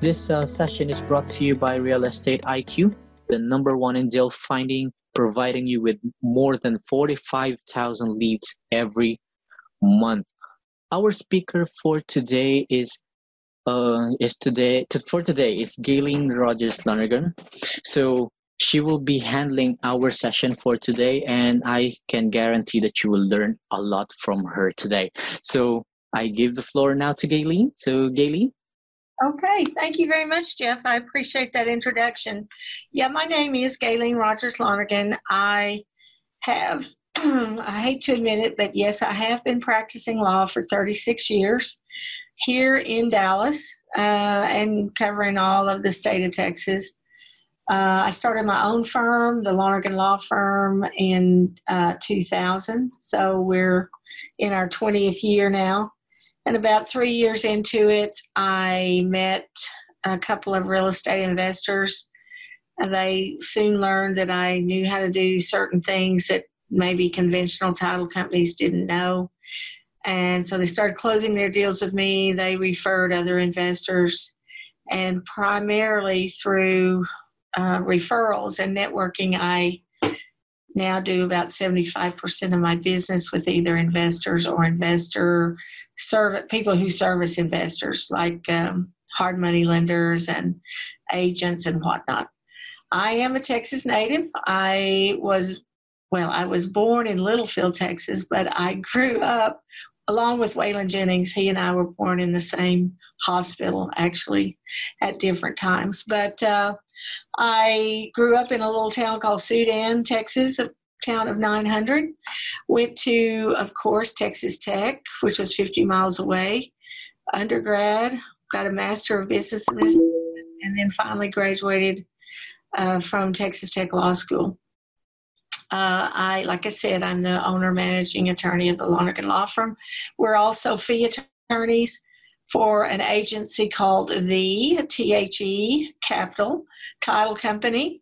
This session is brought to you by Real Estate IQ, the #1 in deal finding, providing you with more than 45,000 leads every month. Our speaker for today is Gaylene Rogers-Lonergan. So she will be handling our session for today, and I can guarantee that you will learn a lot from her today. So I give the floor now to Gaylene. So Gaylene. Okay, thank you very much, Jeff. I appreciate that introduction. Yeah, my name is Gaylene Rogers-Lonergan. I have, I hate to admit it, but yes, I have been practicing law for 36 years here in Dallas and covering all of the state of Texas. I started my own firm, the Lonergan Law Firm, in 2000. So we're in our 20th year now. And about 3 years into it, I met a couple of real estate investors. They soon learned that I knew how to do certain things that maybe conventional title companies didn't know. And so they started closing their deals with me. They referred other investors, and primarily through referrals and networking, I now do about 75% of my business with either investors or people who service investors, like hard money lenders and agents and whatnot. I am a Texas native. I was born in Littlefield, Texas, but I grew up along with Waylon Jennings. He and I were born in the same hospital, actually, at different times. But I grew up in a little town called Sudan, Texas, a town of 900. Went to, of course, Texas Tech, which was 50 miles away, undergrad, got a Master of Business Administration, and then finally graduated from Texas Tech Law School. Like I said, I'm the owner managing attorney of the Lonergan Law Firm. We're also fee attorneys for an agency called the THE Capital Title Company.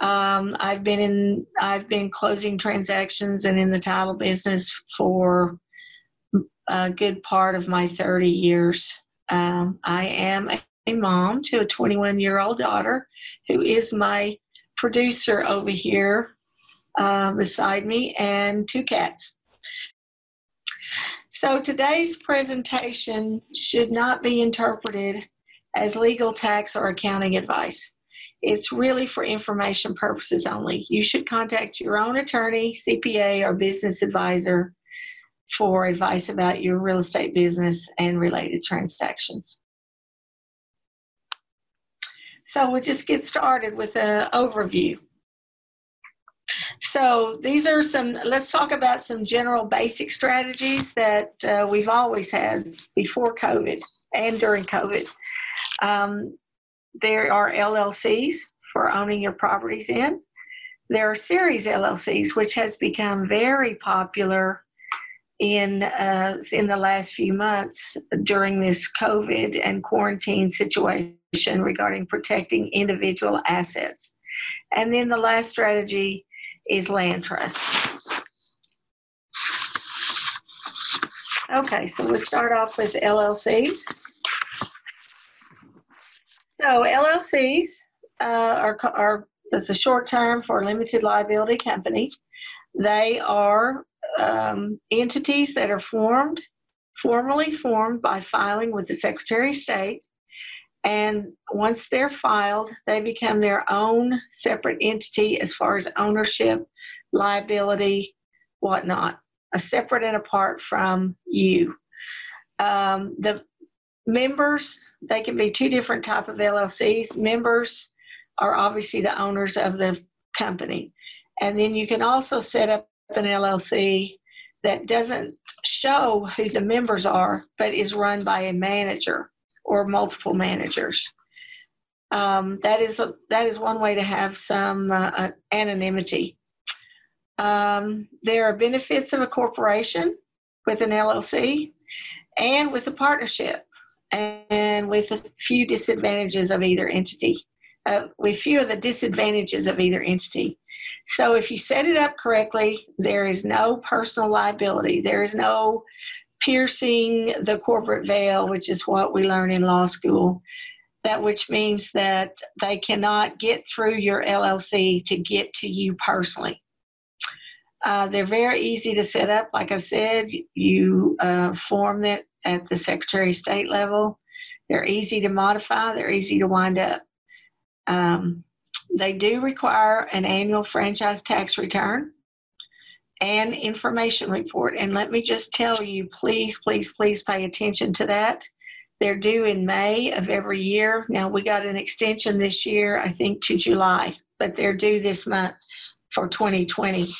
I've been closing transactions and in the title business for a good part of my 30 years. I am a mom to a 21-year-old daughter who is my producer over here beside me, and two cats. So today's presentation should not be interpreted as legal, tax, or accounting advice. It's really for information purposes only. You should contact your own attorney, CPA, or business advisor for advice about your real estate business and related transactions. So we'll just get started with an overview. So let's talk about some general basic strategies that we've always had before COVID and during COVID. There are LLCs for owning your properties in. There are series LLCs, which has become very popular in the last few months during this COVID and quarantine situation regarding protecting individual assets. And then the last strategy is land trust. Okay, so we'll start off with LLCs. So LLCs that's a short term for a limited liability company. They are entities that are formally formed by filing with the Secretary of State. And once they're filed, they become their own separate entity as far as ownership, liability, whatnot, separate and apart from you. The members, they can be two different types of LLCs. Members are obviously the owners of the company. And then you can also set up an LLC that doesn't show who the members are, but is run by a manager or multiple managers. That is one way to have some anonymity. There are benefits of a corporation with an LLC and with a partnership, and with a few disadvantages of either entity, So if you set it up correctly, there is no personal liability. There is no piercing the corporate veil, which is what we learn in law school. That which means that they cannot get through your LLC to get to you personally. They're very easy to set up. Like I said, you form it at the Secretary of State level. They're easy to modify. They're easy to wind up. They do require an annual franchise tax return and information report. And let me just tell you, please, please, please pay attention to that. They're due in May of every year. Now, we got an extension this year, I think, to July, but they're due this month for 2020.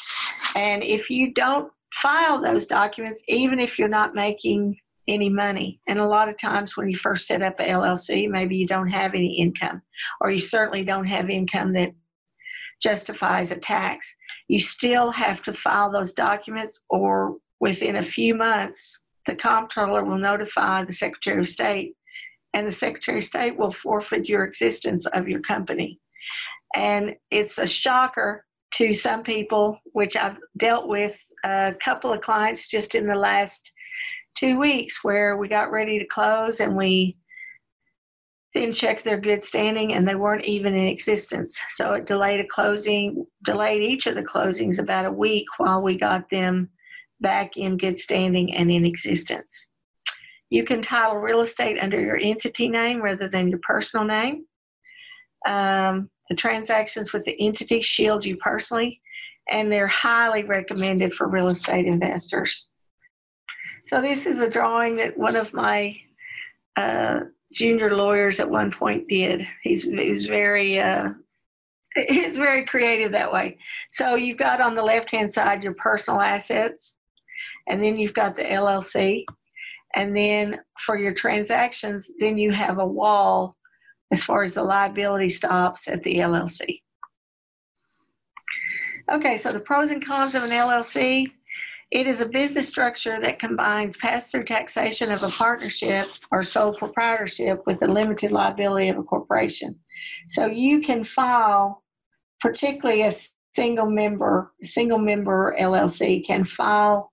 And if you don't file those documents, even if you're not making any money. And a lot of times when you first set up an LLC, maybe you don't have any income, or you certainly don't have income that justifies a tax. You still have to file those documents, or within a few months, the comptroller will notify the Secretary of State, and the Secretary of State will forfeit your existence of your company. And it's a shocker to some people, which I've dealt with a couple of clients just in the last 2 weeks, where we got ready to close and we then checked their good standing and they weren't even in existence. So it delayed a closing, delayed each of the closings about a week while we got them back in good standing and in existence. You can title real estate under your entity name rather than your personal name. The transactions with the entity shield you personally, and they're highly recommended for real estate investors. So this is a drawing that one of my junior lawyers at one point did. He's very creative that way. So you've got on the left-hand side your personal assets, and then you've got the LLC. And then for your transactions, then you have a wall as far as the liability stops at the LLC. Okay, so the pros and cons of an LLC. It is a business structure that combines pass-through taxation of a partnership or sole proprietorship with the limited liability of a corporation. So you can file, particularly a single member LLC can file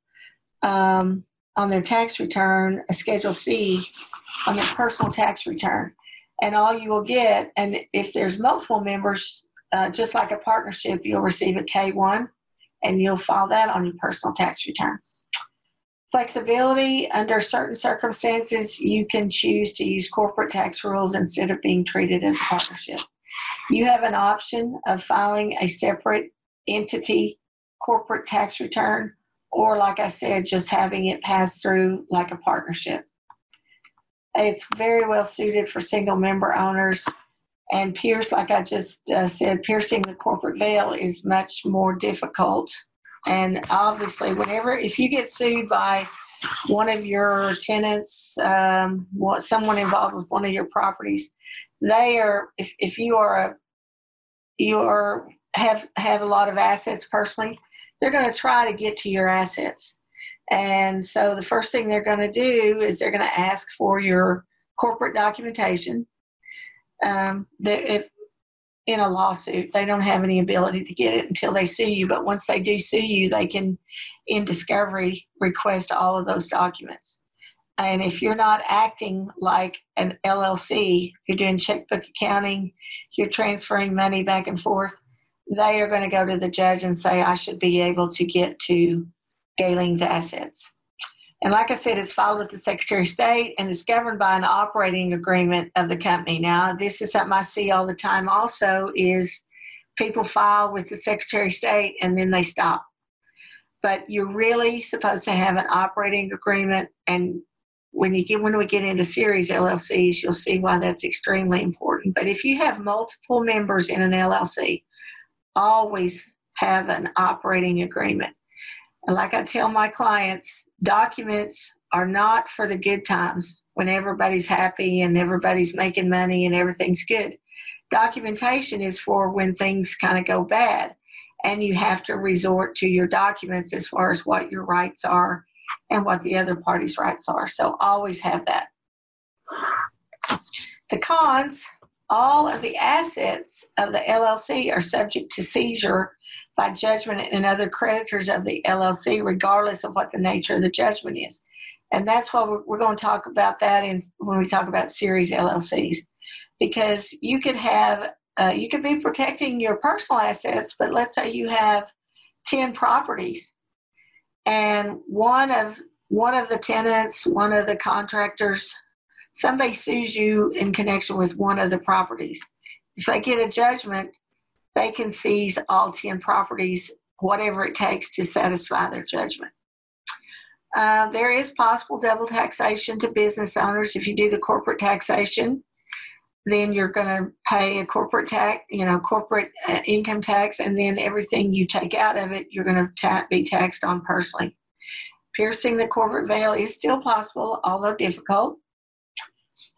on their tax return, a Schedule C on their personal tax return. And all you will get, and if there's multiple members, just like a partnership, you'll receive a K-1. And you'll file that on your personal tax return. Flexibility. Under certain circumstances, you can choose to use corporate tax rules instead of being treated as a partnership. You have an option of filing a separate entity corporate tax return, or like I said, just having it pass through like a partnership. It's very well suited for single member owners. And like I just said, piercing the corporate veil is much more difficult. And obviously, if you get sued by one of your tenants, someone involved with one of your properties, if you have a lot of assets personally, they're going to try to get to your assets. And so the first thing they're going to do is they're going to ask for your corporate documentation. If in a lawsuit, they don't have any ability to get it until they sue you. But once they do sue you, they can, in discovery, request all of those documents. And if you're not acting like an LLC, you're doing checkbook accounting, you're transferring money back and forth, they are going to go to the judge and say, I should be able to get to Gaylene's assets. And like I said, it's filed with the Secretary of State, and it's governed by an operating agreement of the company. Now, this is something I see all the time also, is people file with the Secretary of State and then they stop. But you're really supposed to have an operating agreement, and when we get into series LLCs, you'll see why that's extremely important. But if you have multiple members in an LLC, always have an operating agreement. And like I tell my clients, documents are not for the good times when everybody's happy and everybody's making money and everything's good. Documentation is for when things kind of go bad, and you have to resort to your documents as far as what your rights are and what the other party's rights are. So always have that. The cons, all of the assets of the LLC are subject to seizure by judgment and other creditors of the LLC, regardless of what the nature of the judgment is. And that's why we're going to talk about that when we talk about series LLCs. because you could have, you could be protecting your personal assets, but let's say you have 10 properties and one of the tenants, one of the contractors, somebody sues you in connection with one of the properties. If they get a judgment, they can seize all 10 properties, whatever it takes to satisfy their judgment. There is possible double taxation to business owners. If you do the corporate taxation, then you're going to pay a corporate tax, corporate income tax, and then everything you take out of it, you're going to be taxed on personally. Piercing the corporate veil is still possible, although difficult.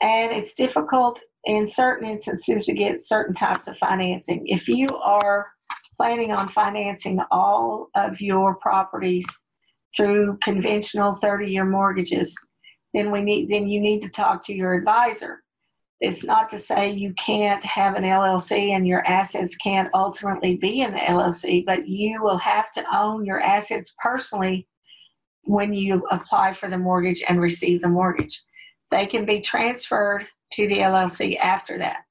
And it's difficult in certain instances to get certain types of financing. If you are planning on financing all of your properties through conventional 30-year mortgages, then you need to talk to your advisor. It's not to say you can't have an LLC and your assets can't ultimately be an LLC, but you will have to own your assets personally when you apply for the mortgage and receive the mortgage. They can be transferred to the LLC after that.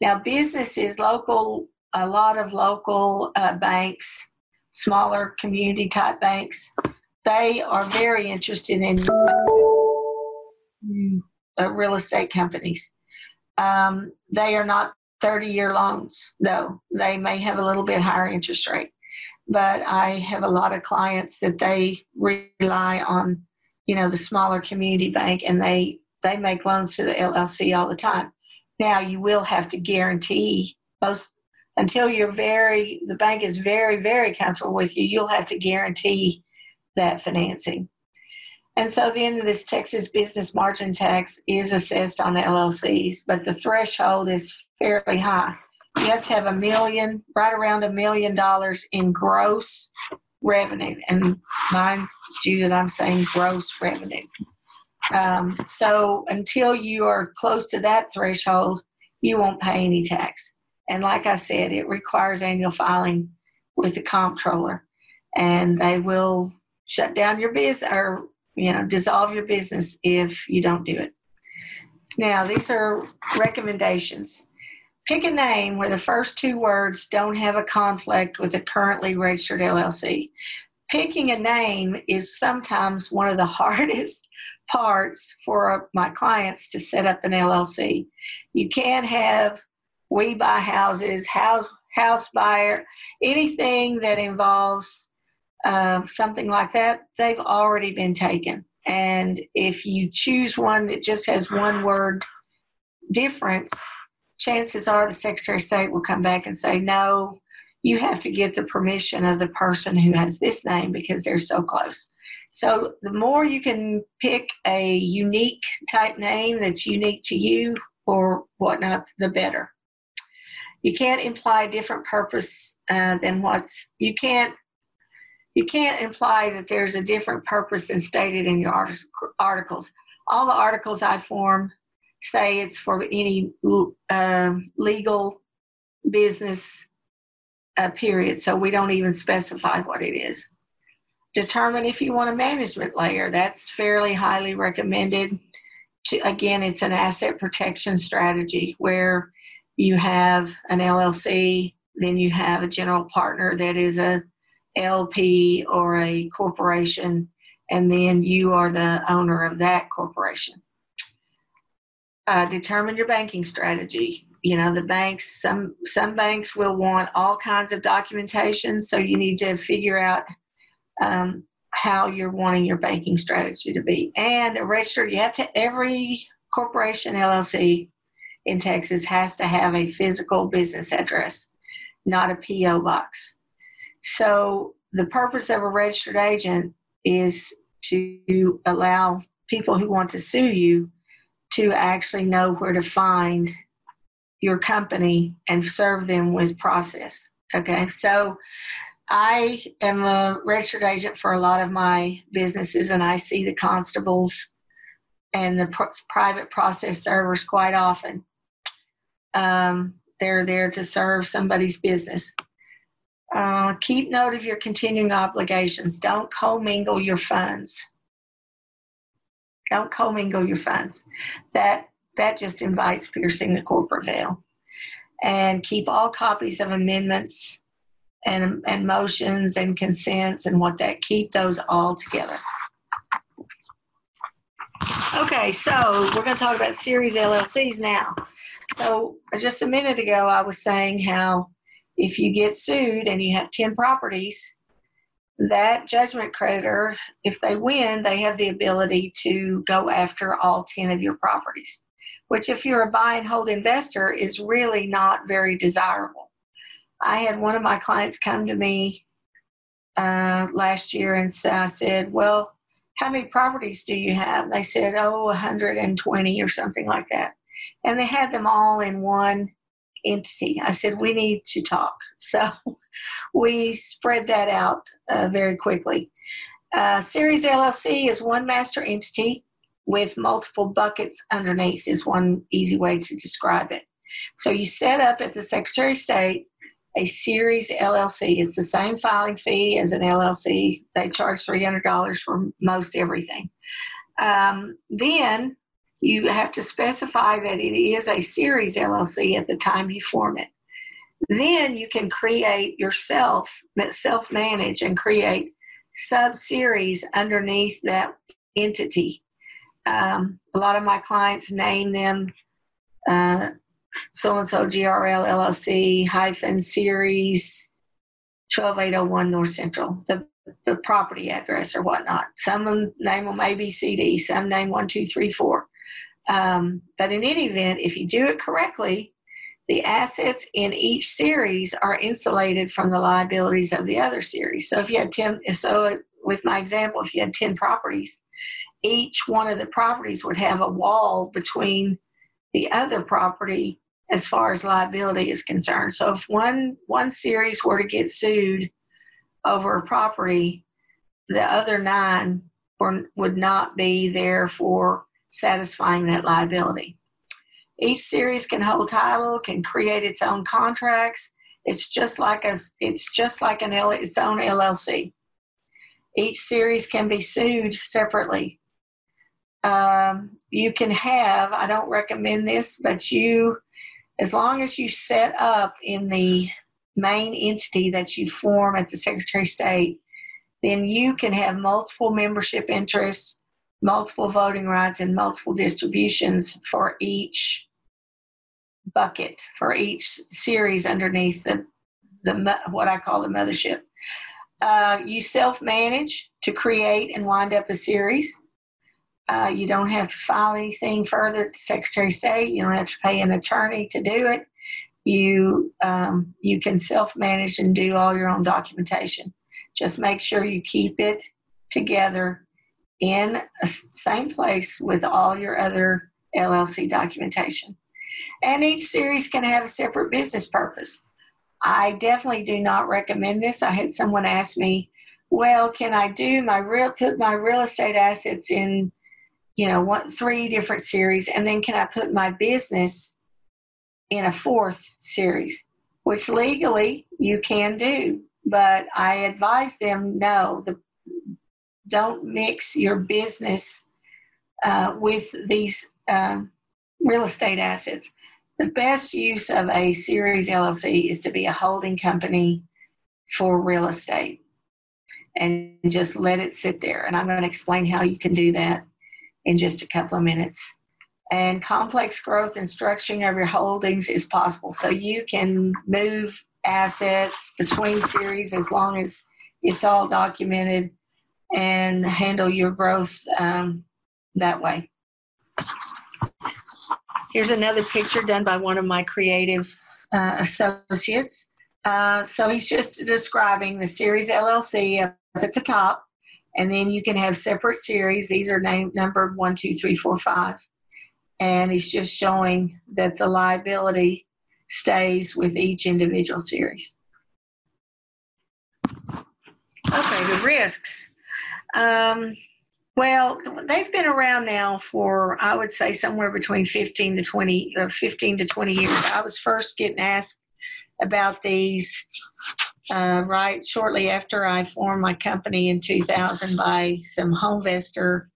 Now, businesses, a lot of local banks, smaller community type banks, they are very interested in real estate companies. They are not 30-year loans, though. They may have a little bit higher interest rate. But I have a lot of clients that they rely on, the smaller community bank, and they make loans to the LLC all the time. Now, you will have to guarantee until the bank is very, very comfortable with you, you'll have to guarantee that financing. And so then this Texas business margin tax is assessed on LLCs, but the threshold is fairly high. You have to have right around $1 million in gross revenue. And mind you that I'm saying gross revenue. So until you are close to that threshold, you won't pay any tax. And like I said, it requires annual filing with the comptroller, and they will shut down your business or, dissolve your business if you don't do it. Now, these are recommendations. Pick a name where the first two words don't have a conflict with a currently registered LLC. Picking a name is sometimes one of the hardest parts for my clients to set up an LLC. You can't have We Buy Houses, House Buyer, anything that involves something like that. They've already been taken. And if you choose one that just has one word difference, chances are the Secretary of State will come back and say, no, you have to get the permission of the person who has this name because they're so close. So the more you can pick a unique type name that's unique to you or whatnot, the better. You can't imply a different purpose than you can't imply that there's a different purpose than stated in your articles. All the articles I form say it's for any legal business period, so we don't even specify what it is. Determine if you want a management layer. That's fairly highly recommended. Again, it's an asset protection strategy where you have an LLC, then you have a general partner that is a LP or a corporation, and then you are the owner of that corporation. Determine your banking strategy. The banks, some banks will want all kinds of documentation, so you need to figure out how you're wanting your banking strategy to be. And every corporation LLC in Texas has to have a physical business address, not a P.O. box. So the purpose of a registered agent is to allow people who want to sue you to actually know where to find your company and serve them with process. Okay, so I am a registered agent for a lot of my businesses, and I see the constables and the private process servers quite often. They're there to serve somebody's business. Keep note of your continuing obligations. Don't commingle your funds. That That just invites piercing the corporate veil. And keep all copies of amendments and motions and consents and what that, keep those all together. Okay, so we're going to talk about series LLCs now. So just a minute ago, I was saying how if you get sued and you have 10 properties, that judgment creditor, if they win, they have the ability to go after all 10 of your properties, which if you're a buy and hold investor is really not very desirable. I had one of my clients come to me last year, and so I said, well, how many properties do you have? And they said, oh, 120 or something like that. And they had them all in one entity. I said, we need to talk. So we spread that out very quickly. Series LLC is one master entity with multiple buckets underneath is one easy way to describe it. So you set up at the Secretary of State a series LLC. It's the same filing fee as an LLC. They charge $300 for most everything. Then you have to specify that it is a series LLC at the time you form it. Then you can create yourself, self-manage and create sub-series underneath that entity. A lot of my clients name them so-and-so GRL LLC - series 12801 North Central, the property address or whatnot. Some of them name them ABCD, some name 1234. But in any event, if you do it correctly, the assets in each series are insulated from the liabilities of the other series. So if you had 10, so with my example, if you had 10 properties, each one of the properties would have a wall between the other property as far as liability is concerned. So if one series were to get sued over a property, the other 9 would not be there for satisfying that liability. Each series can hold title, can create its own contracts. It's just like its own LLC. Each series can be sued separately. You can have, I don't recommend this, but you, as long as you set up in the main entity that you form at the Secretary of State, then you can have multiple membership interests, multiple voting rights, and multiple distributions for each bucket, for each series underneath the what I call the mothership. You self-manage to create and wind up a series. You don't have to file anything further to Secretary of State. You don't have to pay an attorney to do it. You can self-manage and do all your own documentation. Just make sure you keep it together in the same place with all your other LLC documentation. And each series can have a separate business purpose. I definitely do not recommend this. I had someone ask me, well, can I do put my real estate assets in, you know, 3 different series, and then can I put my business in a 4th series, which legally you can do, but I advise them, no, don't mix your business with these real estate assets. The best use of a series LLC is to be a holding company for real estate and just let it sit there. And I'm going to explain how you can do that in just a couple of minutes. And complex growth and structuring of your holdings is possible. So you can move assets between series as long as it's all documented and handle your growth that way. Here's another picture done by one of my creative associates. So he's just describing the series LLC up at the top, and then you can have separate series. These are numbered 1, 2, 3, 4, 5. And he's just showing that the liability stays with each individual series. Okay, the risks. Well, they've been around now for, I would say, somewhere between 15 to 20 years. I was first getting asked about these right shortly after I formed my company in 2000 by some Homevestor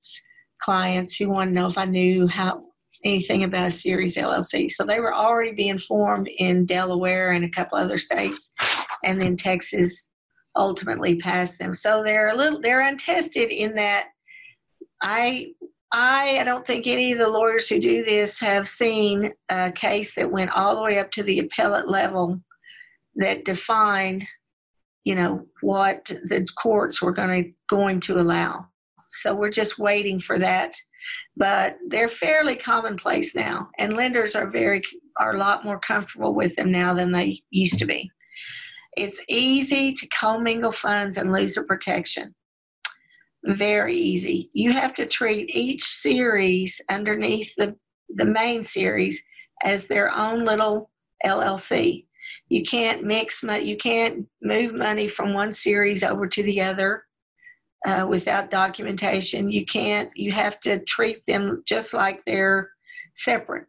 clients who wanted to know if I knew how anything about a series LLC. So they were already being formed in Delaware and a couple other states, and then Texas ultimately passed them. So they're a little, they're untested in that I don't think any of the lawyers who do this have seen a case that went all the way up to the appellate level that defined, you know, what the courts were going to allow. So we're just waiting for that. But they're fairly commonplace now, and lenders are a lot more comfortable with them now than they used to be. It's easy to commingle funds and lose the protection. Very easy. You have to treat each series underneath the main series as their own little LLC. You can't mix, you can't move money from one series over to the other without documentation. You can't, you have to treat them just like they're separate.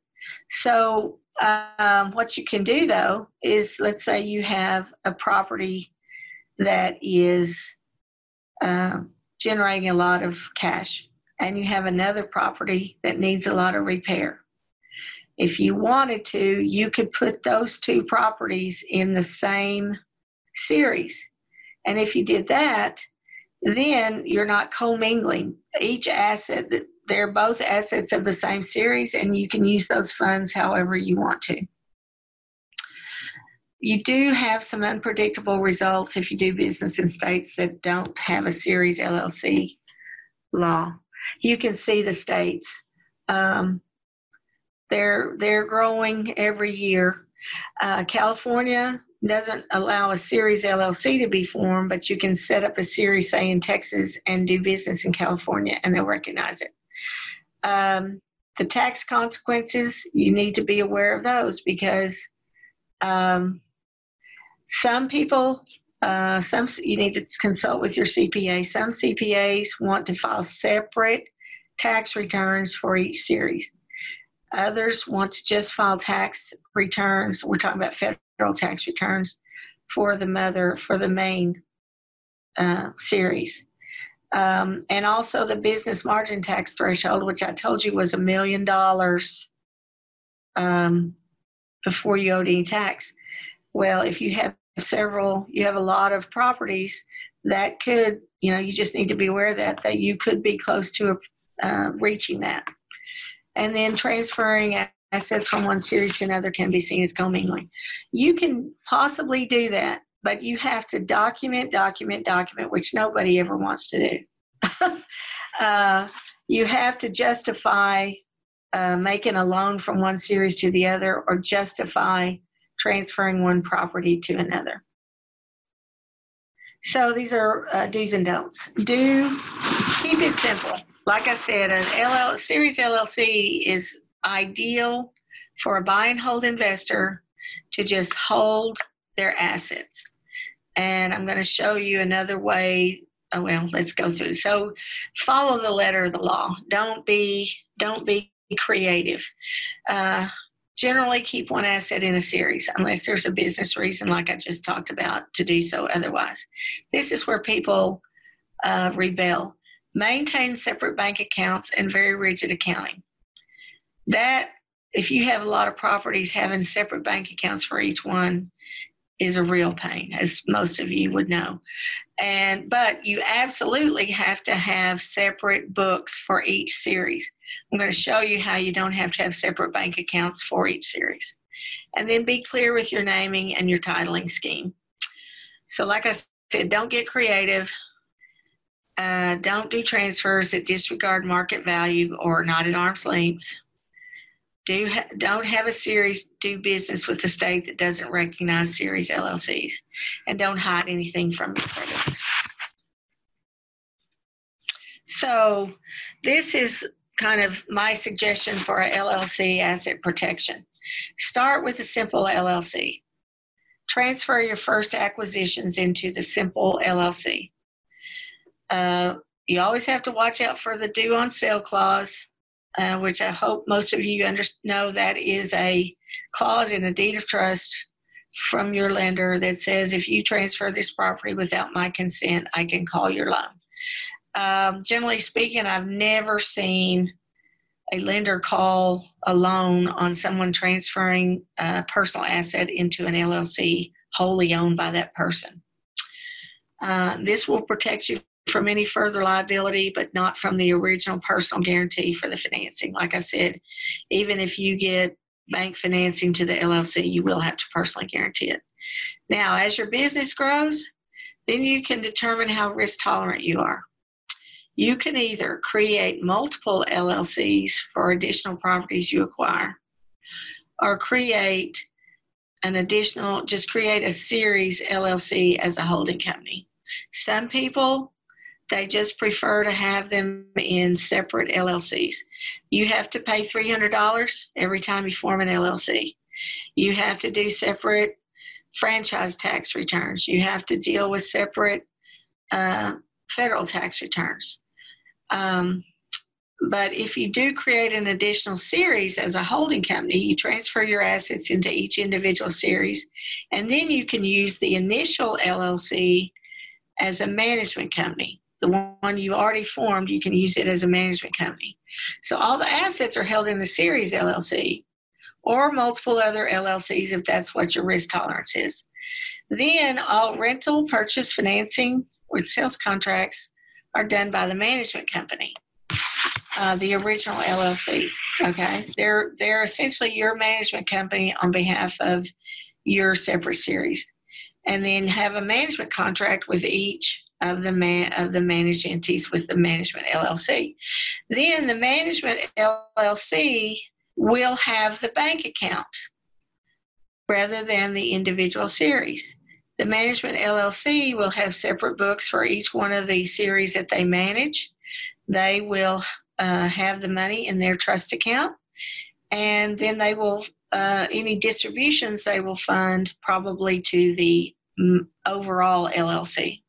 So what you can do though is, let's say you have a property that is generating a lot of cash, and you have another property that needs a lot of repair. If you wanted to, you could put those two properties in the same series. And if you did that, then you're not commingling. Each asset, they're both assets of the same series, and you can use those funds however you want to. You do have some unpredictable results if you do business in states that don't have a series LLC law. You can see the states. They're growing every year. California doesn't allow a series LLC to be formed, but you can set up a series, say, in Texas and do business in California, and they'll recognize it. The tax consequences, you need to be aware of those, because some people, you need to consult with your CPA. Some CPAs want to file separate tax returns for each series. Others want to just file tax returns. We're talking about federal tax returns for the main series. And also the business margin tax threshold, which I told you was $1 million before you owed any tax. Well, if you have a lot of properties, that could, you know, you just need to be aware of that you could be close to reaching that. And then transferring assets from one series to another can be seen as commingling. You can possibly do that, but you have to document, which nobody ever wants to do. You have to justify making a loan from one series to the other, or justify transferring one property to another. So these are do's and don'ts. Keep it simple. Like I said, a series LLC is ideal for a buy and hold investor to just hold their assets. And I'm going to show you another way. Oh, well, let's go through. So follow the letter of the law. Don't be creative. Generally keep one asset in a series unless there's a business reason, like I just talked about, to do so otherwise. This is where people rebel. Maintain separate bank accounts and very rigid accounting. That, if you have a lot of properties, having separate bank accounts for each one is a real pain, as most of you would know. But you absolutely have to have separate books for each series. I'm going to show you how you don't have to have separate bank accounts for each series. And then be clear with your naming and your titling scheme. So like I said, don't get creative. Don't do transfers that disregard market value or not at arm's length. Don't have a series do business with the state that doesn't recognize series LLCs, and don't hide anything from your creditors. So this is kind of my suggestion for a LLC asset protection. Start with a simple LLC. Transfer your first acquisitions into the simple LLC. You always have to watch out for the due on sale clause. Which I hope most of you know, that is a clause in a deed of trust from your lender that says, if you transfer this property without my consent, I can call your loan. Generally speaking, I've never seen a lender call a loan on someone transferring a personal asset into an LLC wholly owned by that person. This will protect you from any further liability, but not from the original personal guarantee for the financing. Like I said, even if you get bank financing to the LLC, you will have to personally guarantee it. Now, as your business grows, then you can determine how risk tolerant you are. You can either create multiple LLCs for additional properties you acquire, or create an additional, just create a series LLC as a holding company. Some people, they just prefer to have them in separate LLCs. You have to pay $300 every time you form an LLC. You have to do separate franchise tax returns. You have to deal with separate federal tax returns. But if you do create an additional series as a holding company, you transfer your assets into each individual series, and then you can use the initial LLC as a management company. The one you already formed, you can use it as a management company. So all the assets are held in the series LLC or multiple other LLCs if that's what your risk tolerance is. Then all rental, purchase, financing, or sales contracts are done by the management company. The original LLC, okay? They're essentially your management company on behalf of your separate series, and then have a management contract with each of the managed entities with the management LLC. Then the management LLC will have the bank account rather than the individual series. The management LLC will have separate books for each one of the series that they manage. They will have the money in their trust account, and then they will, any distributions they will fund probably to the overall LLC.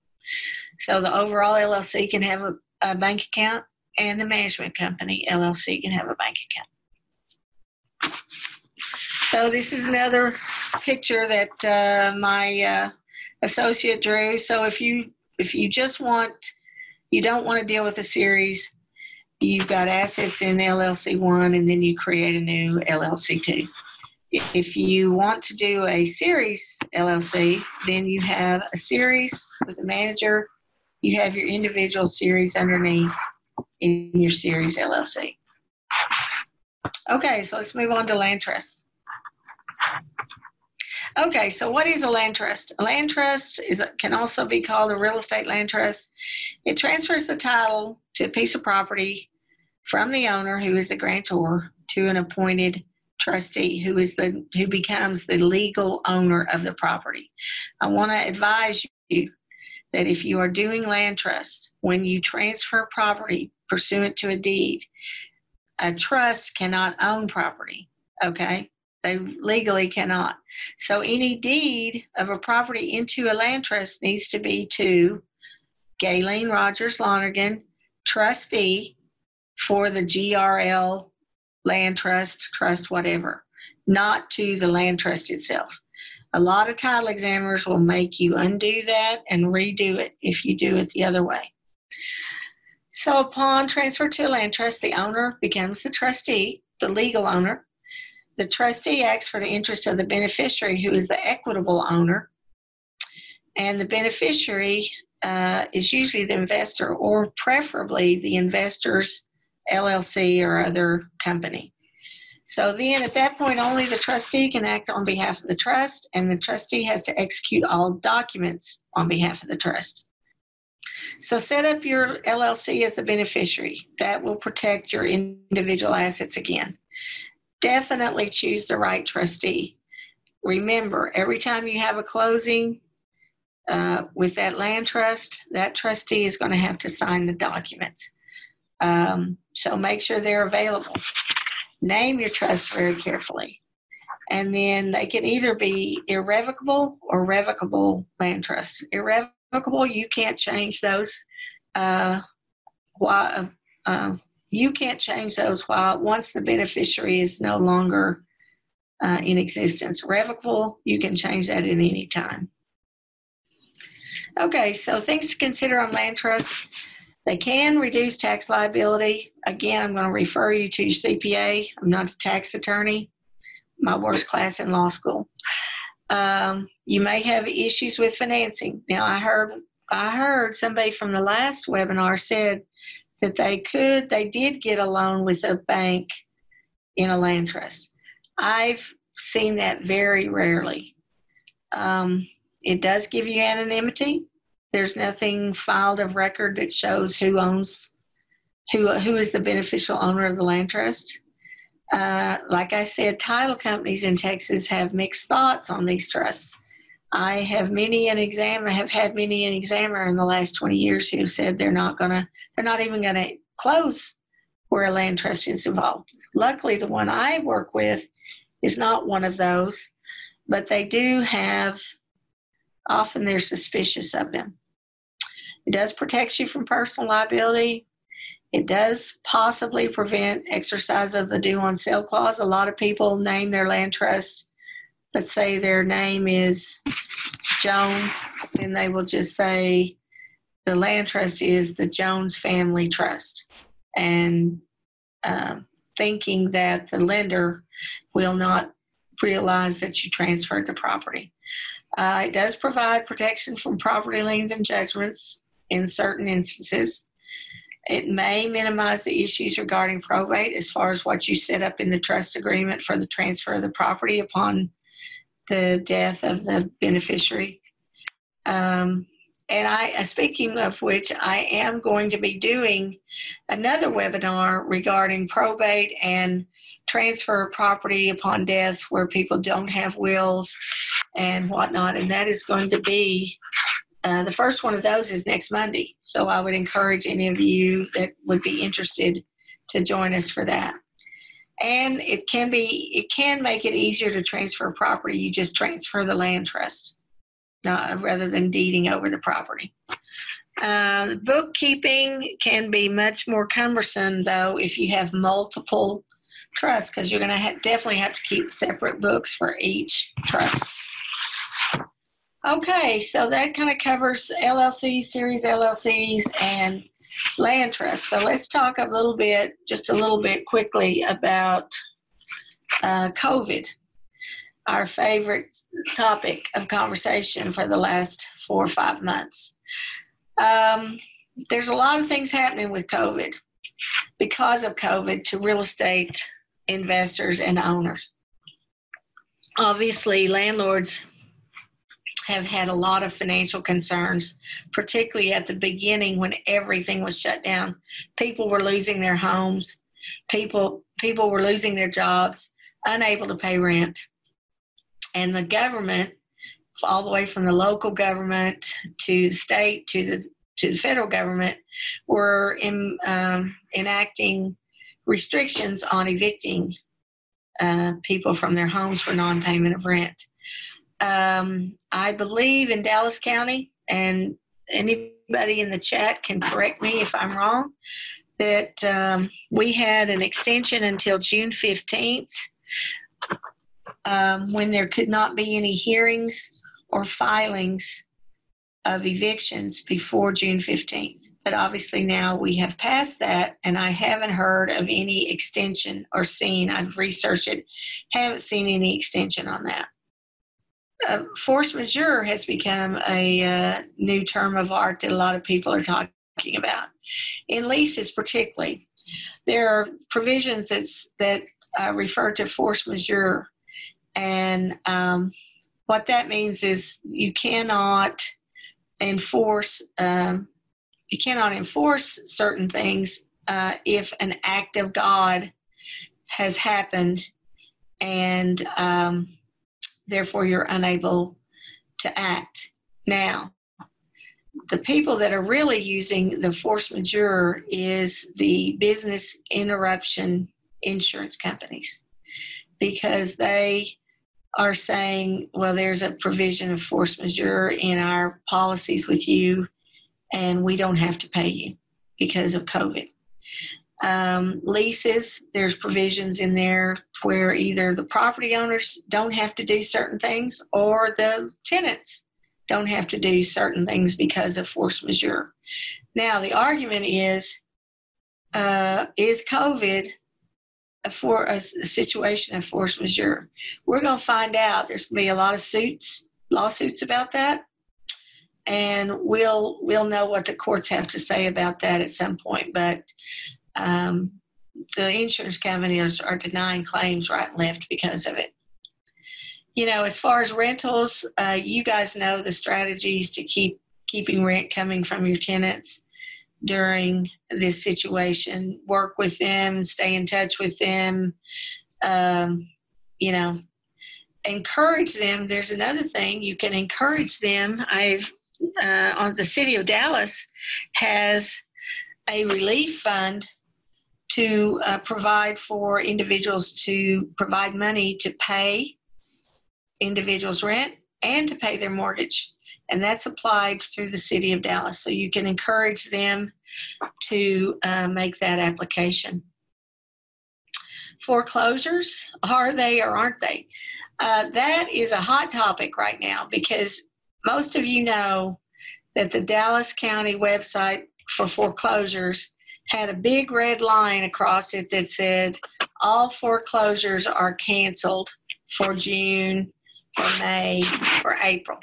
So the overall LLC can have a bank account, and the management company LLC can have a bank account. So this is another picture that my associate drew. So if you just want, you don't want to deal with a series, you've got assets in LLC 1, and then you create a new LLC 2. If you want to do a series LLC, then you have a series with a manager. You have your individual series underneath in your series LLC. Okay, so let's move on to land trusts. Okay, so what is a land trust? A land trust can also be called a real estate land trust. It transfers the title to a piece of property from the owner, who is the grantor, to an appointed trustee, who becomes the legal owner of the property. I want to advise you that if you are doing land trust, when you transfer property pursuant to a deed, a trust cannot own property, okay? They legally cannot. So any deed of a property into a land trust needs to be to Gaylene Rogers-Lonergan, trustee for the GRL, land trust, whatever, not to the land trust itself. A lot of title examiners will make you undo that and redo it if you do it the other way. So upon transfer to a land trust, the owner becomes the trustee, the legal owner. The trustee acts for the interest of the beneficiary, who is the equitable owner, and the beneficiary is usually the investor, or preferably the investor's LLC or other company. So then at that point, only the trustee can act on behalf of the trust, and the trustee has to execute all documents on behalf of the trust. So set up your LLC as the beneficiary. That will protect your individual assets again. Definitely choose the right trustee. Remember, every time you have a closing with that land trust, that trustee is going to have to sign the documents. So make sure they're available. Name your trust very carefully. And then they can either be irrevocable or revocable land trusts. Irrevocable, you can't change those. You can't change those once the beneficiary is no longer in existence. Revocable, you can change that at any time. Okay, so things to consider on land trusts. They can reduce tax liability. Again, I'm going to refer you to your CPA. I'm not a tax attorney. My worst class in law school. You may have issues with financing. Now, I heard somebody from the last webinar said that they did get a loan with a bank in a land trust. I've seen that very rarely. It does give you anonymity. There's nothing filed of record that shows who owns, who is the beneficial owner of the land trust. Like I said, title companies in Texas have mixed thoughts on these trusts. I have had many an examiner in the last 20 years who said they're not even gonna close where a land trust is involved. Luckily, the one I work with is not one of those, but they do have, often they're suspicious of them. It does protect you from personal liability. It does possibly prevent exercise of the due on sale clause. A lot of people name their land trust. Let's say their name is Jones, and they will just say the land trust is the Jones Family Trust, and thinking that the lender will not realize that you transferred the property. It does provide protection from property liens and judgments in certain instances. It may minimize the issues regarding probate as far as what you set up in the trust agreement for the transfer of the property upon the death of the beneficiary. Speaking of which, I am going to be doing another webinar regarding probate and transfer of property upon death where people don't have wills and whatnot, and that is going to be the first one of those is next Monday, so I would encourage any of you that would be interested to join us for that. And it can make it easier to transfer property. You just transfer the land trust rather than deeding over the property. Bookkeeping can be much more cumbersome, though, if you have multiple trusts, because you're going to definitely have to keep separate books for each trust. Okay, so that kind of covers LLCs, series LLCs, and land trusts. So let's talk just a little bit quickly about COVID, our favorite topic of conversation for the last 4 or 5 months. There's a lot of things happening with COVID, because of COVID, to real estate investors and owners. Obviously, landlords have had a lot of financial concerns, particularly at the beginning when everything was shut down. People were losing their homes. People were losing their jobs, unable to pay rent. And the government, all the way from the local government to the state to the federal government, were enacting restrictions on evicting people from their homes for non-payment of rent. I believe in Dallas County, and anybody in the chat can correct me if I'm wrong, that we had an extension until June 15th when there could not be any hearings or filings of evictions before June 15th. But obviously now we have passed that, and I haven't heard of any extension or seen. I've researched it, haven't seen any extension on that. Force majeure has become a new term of art that a lot of people are talking about. In leases particularly, there are provisions that refer to force majeure. And what that means is you cannot enforce certain things if an act of God has happened, and therefore you're unable to act. Now, the people that are really using the force majeure is the business interruption insurance companies, because they are saying, well, there's a provision of force majeure in our policies with you, and we don't have to pay you because of COVID. Leases, there's provisions in there where either the property owners don't have to do certain things, or the tenants don't have to do certain things because of force majeure. Now, the argument is COVID for a situation of force majeure? We're going to find out. There's going to be a lot of lawsuits about that, and we'll know what the courts have to say about that at some point. But the insurance companies are denying claims right and left because of it. You know, as far as rentals, you guys know the strategies to keeping rent coming from your tenants during this situation. Work with them, stay in touch with them, you know, encourage them. There's another thing you can encourage them. On the city of Dallas has a relief fund to provide for individuals, to provide money to pay individuals' rent and to pay their mortgage. And that's applied through the city of Dallas. So you can encourage them to make that application. Foreclosures, are they or aren't they? That is a hot topic right now, because most of you know that the Dallas County website for foreclosures had a big red line across it that said all foreclosures are canceled for June, for May, for April.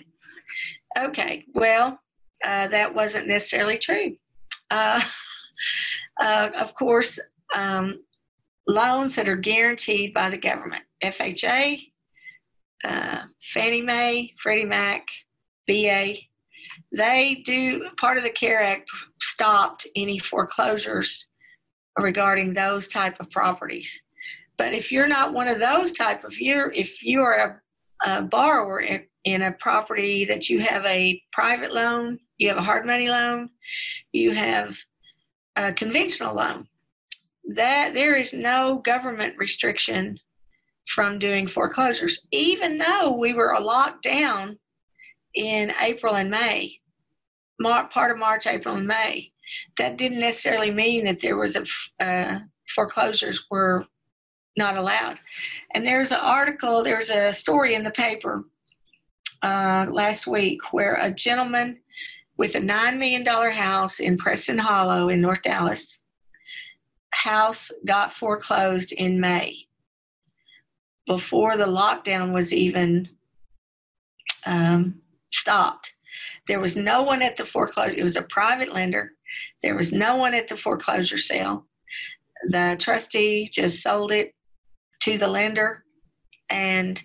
Okay, well, that wasn't necessarily true. Of course, loans that are guaranteed by the government, FHA, Fannie Mae, Freddie Mac, VA, they do, part of the CARES Act stopped any foreclosures regarding those type of properties. But if you're not one of those type of, if you are a borrower in a property that you have a private loan, you have a hard money loan, you have a conventional loan, that there is no government restriction from doing foreclosures, even though we were locked down in April and May, part of March, April, and May. That didn't necessarily mean that there was foreclosures were not allowed. And there's a story in the paper last week where a gentleman with a $9 million house in Preston Hollow in North Dallas, house got foreclosed in May before the lockdown was even stopped. There was no one at the foreclosure. It was a private lender. There was no one at the foreclosure sale. The trustee just sold it to the lender, and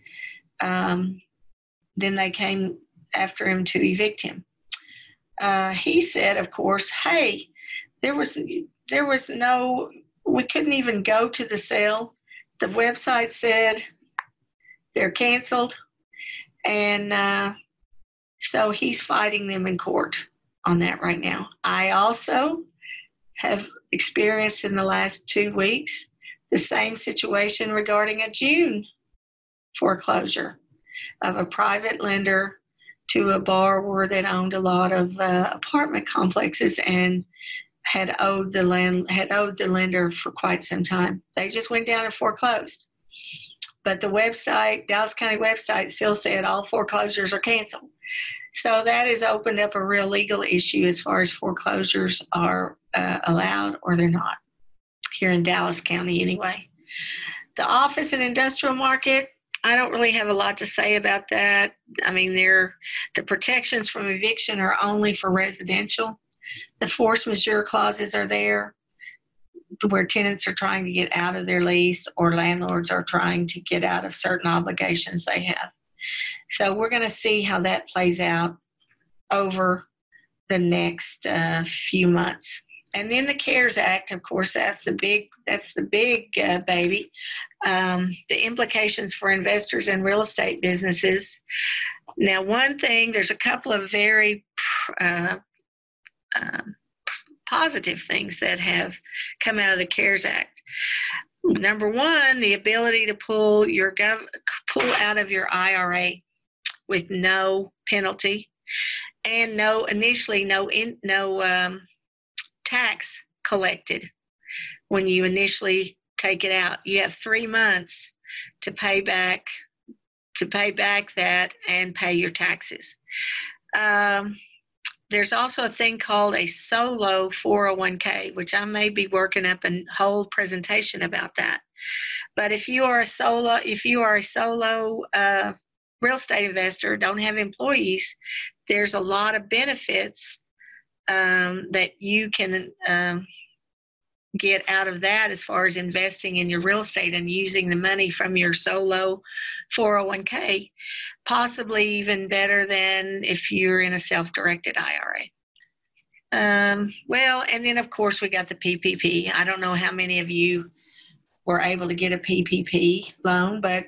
then they came after him to evict him. He said, of course, hey, there was no, we couldn't even go to the sale. The website said they're canceled, and so he's fighting them in court on that right now. I also have experienced in the last 2 weeks the same situation regarding a June foreclosure of a private lender to a borrower that owned a lot of apartment complexes and had owed the lender for quite some time. They just went down and foreclosed. But the website, Dallas County website, still said all foreclosures are canceled. So that has opened up a real legal issue as far as foreclosures are allowed or they're not, here in Dallas County anyway. The office and industrial market, I don't really have a lot to say about that. I mean, the protections from eviction are only for residential. The force majeure clauses are there where tenants are trying to get out of their lease or landlords are trying to get out of certain obligations they have. So we're going to see how that plays out over the next few months. And then the CARES Act, of course, that's the big baby. The implications for investors and real estate businesses. Now, one thing, there's a couple of very positive things that have come out of the CARES Act. Number one, the ability to pull out of your IRA with no penalty and no tax collected when you initially take it out. You have 3 months to pay back that and pay your taxes. There's also a thing called a solo 401k, which I may be working up a whole presentation about that. But if you are a solo, real estate investor, don't have employees, there's a lot of benefits that you can get out of that as far as investing in your real estate and using the money from your solo 401k, possibly even better than if you're in a self-directed IRA. Well, and then of course we got the PPP. I don't know how many of you were able to get a PPP loan, but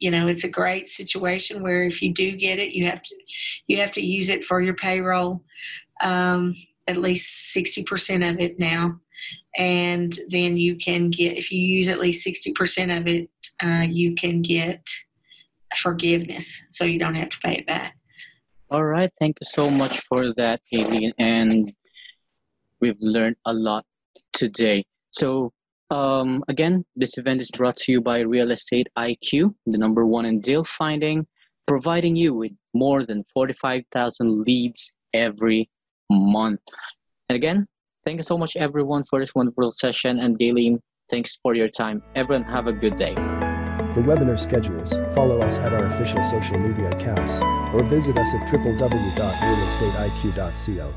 you know, it's a great situation where if you do get it, you have to use it for your payroll, at least 60% of it now. And then you can get, if you use at least 60% of it, you can get forgiveness, so you don't have to pay it back. All right. Thank you so much for that, Gaylene. And we've learned a lot today. So again, this event is brought to you by Real Estate IQ, the #1 in deal finding, providing you with more than 45,000 leads every month. And again, thank you so much, everyone, for this wonderful session. And Gaylene, thanks for your time. Everyone, have a good day. For webinar schedules, follow us at our official social media accounts or visit us at www.realestateIQ.co.